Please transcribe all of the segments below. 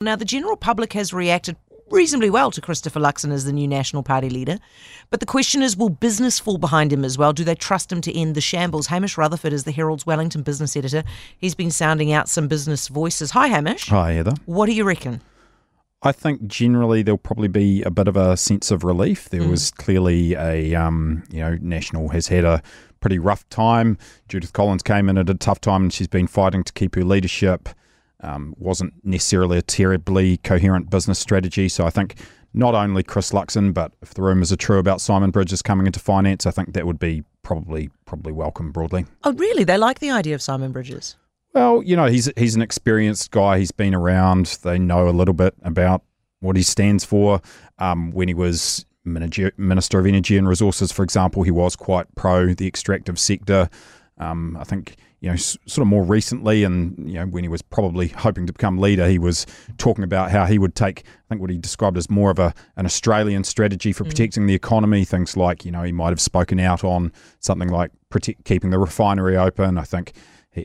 Now, the general public has reacted reasonably well to Christopher Luxon as the new National Party leader. But the question is, will business fall behind him as well? Do they trust him to end the shambles? Hamish Rutherford is the Herald's Wellington business editor. He's been sounding out some business voices. Hi, Hamish. Hi, Heather. What do you reckon? I think generally there'll probably be a bit of a sense of relief. There was clearly a, National has had a pretty rough time. Judith Collins came in at a tough time and she's been fighting to keep her leadership. Wasn't necessarily a terribly coherent business strategy. So I think not only Chris Luxon, but if the rumours are true about Simon Bridges coming into finance, I think that would be probably welcome broadly. Oh, really? They like the idea of Simon Bridges? Well, you know, he's an experienced guy. He's been around. They know a little bit about what he stands for. When he was Minister of Energy and Resources, for example, he was quite pro the extractive sector. I think, sort of more recently and, when he was probably hoping to become leader, he was talking about how he would take, I think what he described as more of an Australian strategy for protecting the economy. Things like, he might have spoken out on something like keeping the refinery open. I think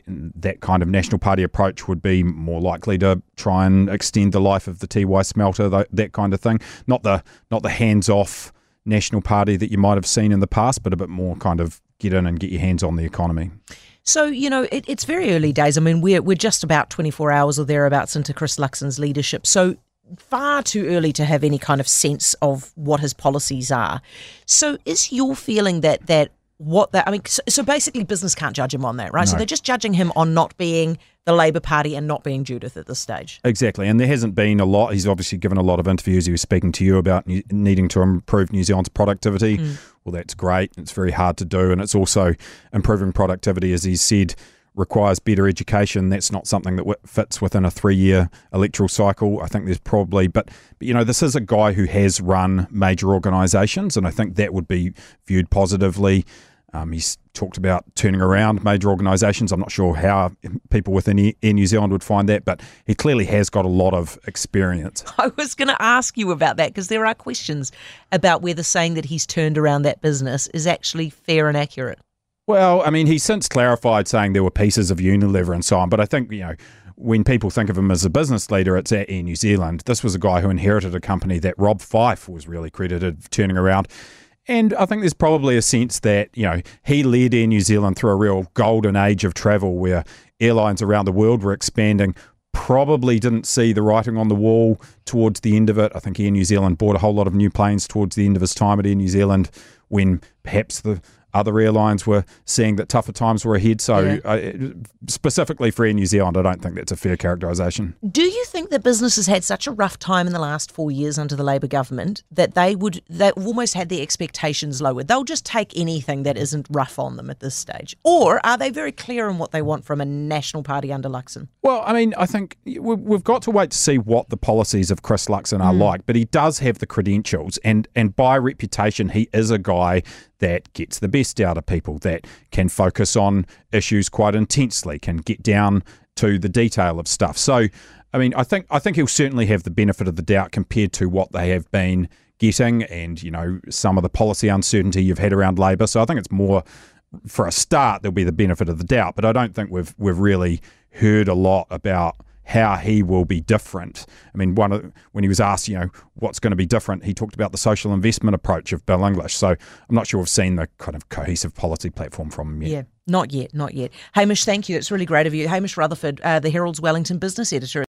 that kind of National Party approach would be more likely to try and extend the life of the TY smelter, that kind of thing. Not the hands-off National Party that you might have seen in the past, but a bit more kind of get in and get your hands on the economy. So, it's very early days. I mean, we're just about 24 hours or thereabouts into Chris Luxon's leadership. So far too early to have any kind of sense of what his policies are. So is your feeling that basically business can't judge him on that, right? No. So they're just judging him on not being the Labour Party and not being Judith at this stage. Exactly, and there hasn't been a lot. He's obviously given a lot of interviews. He was speaking to you about needing to improve New Zealand's productivity. Well, that's great. It's very hard to do, and it's also improving productivity, as he said, requires better education. That's not something that fits within a 3-year electoral cycle. I think there's probably, but this is a guy who has run major organisations, and I think that would be viewed positively. He's talked about turning around major organisations. I'm not sure how people within Air New Zealand would find that, but he clearly has got a lot of experience. I was going to ask you about that because there are questions about whether saying that he's turned around that business is actually fair and accurate. Well, I mean, he's since clarified saying there were pieces of Unilever and so on, but I think, when people think of him as a business leader, it's at Air New Zealand. This was a guy who inherited a company that Rob Fyfe was really credited for turning around. And I think there's probably a sense that, he led Air New Zealand through a real golden age of travel where airlines around the world were expanding, probably didn't see the writing on the wall towards the end of it. I think Air New Zealand bought a whole lot of new planes towards the end of his time at Air New Zealand when perhaps the other airlines were seeing that tougher times were ahead. So specifically for Air New Zealand, I don't think that's a fair characterisation. Do you think that business has had such a rough time in the last 4 years under the Labour government that they almost had their expectations lowered? They'll just take anything that isn't rough on them at this stage. Or are they very clear on what they want from a National Party under Luxon? Well, I mean, I think we've got to wait to see what the policies of Chris Luxon are like, but he does have the credentials and by reputation, he is a guy that gets the best out of people, that can focus on issues quite intensely, can get down to the detail of stuff. So, I mean, I think he'll certainly have the benefit of the doubt compared to what they have been getting and, some of the policy uncertainty you've had around Labour. So I think it's more, for a start, there'll be the benefit of the doubt, but I don't think we've really heard a lot about how he will be different. I mean, when he was asked, what's going to be different, he talked about the social investment approach of Bill English. So I'm not sure we've seen the kind of cohesive policy platform from him yet. Yeah, not yet. Hamish, thank you. It's really great of you. Hamish Rutherford, the Herald's Wellington business editor.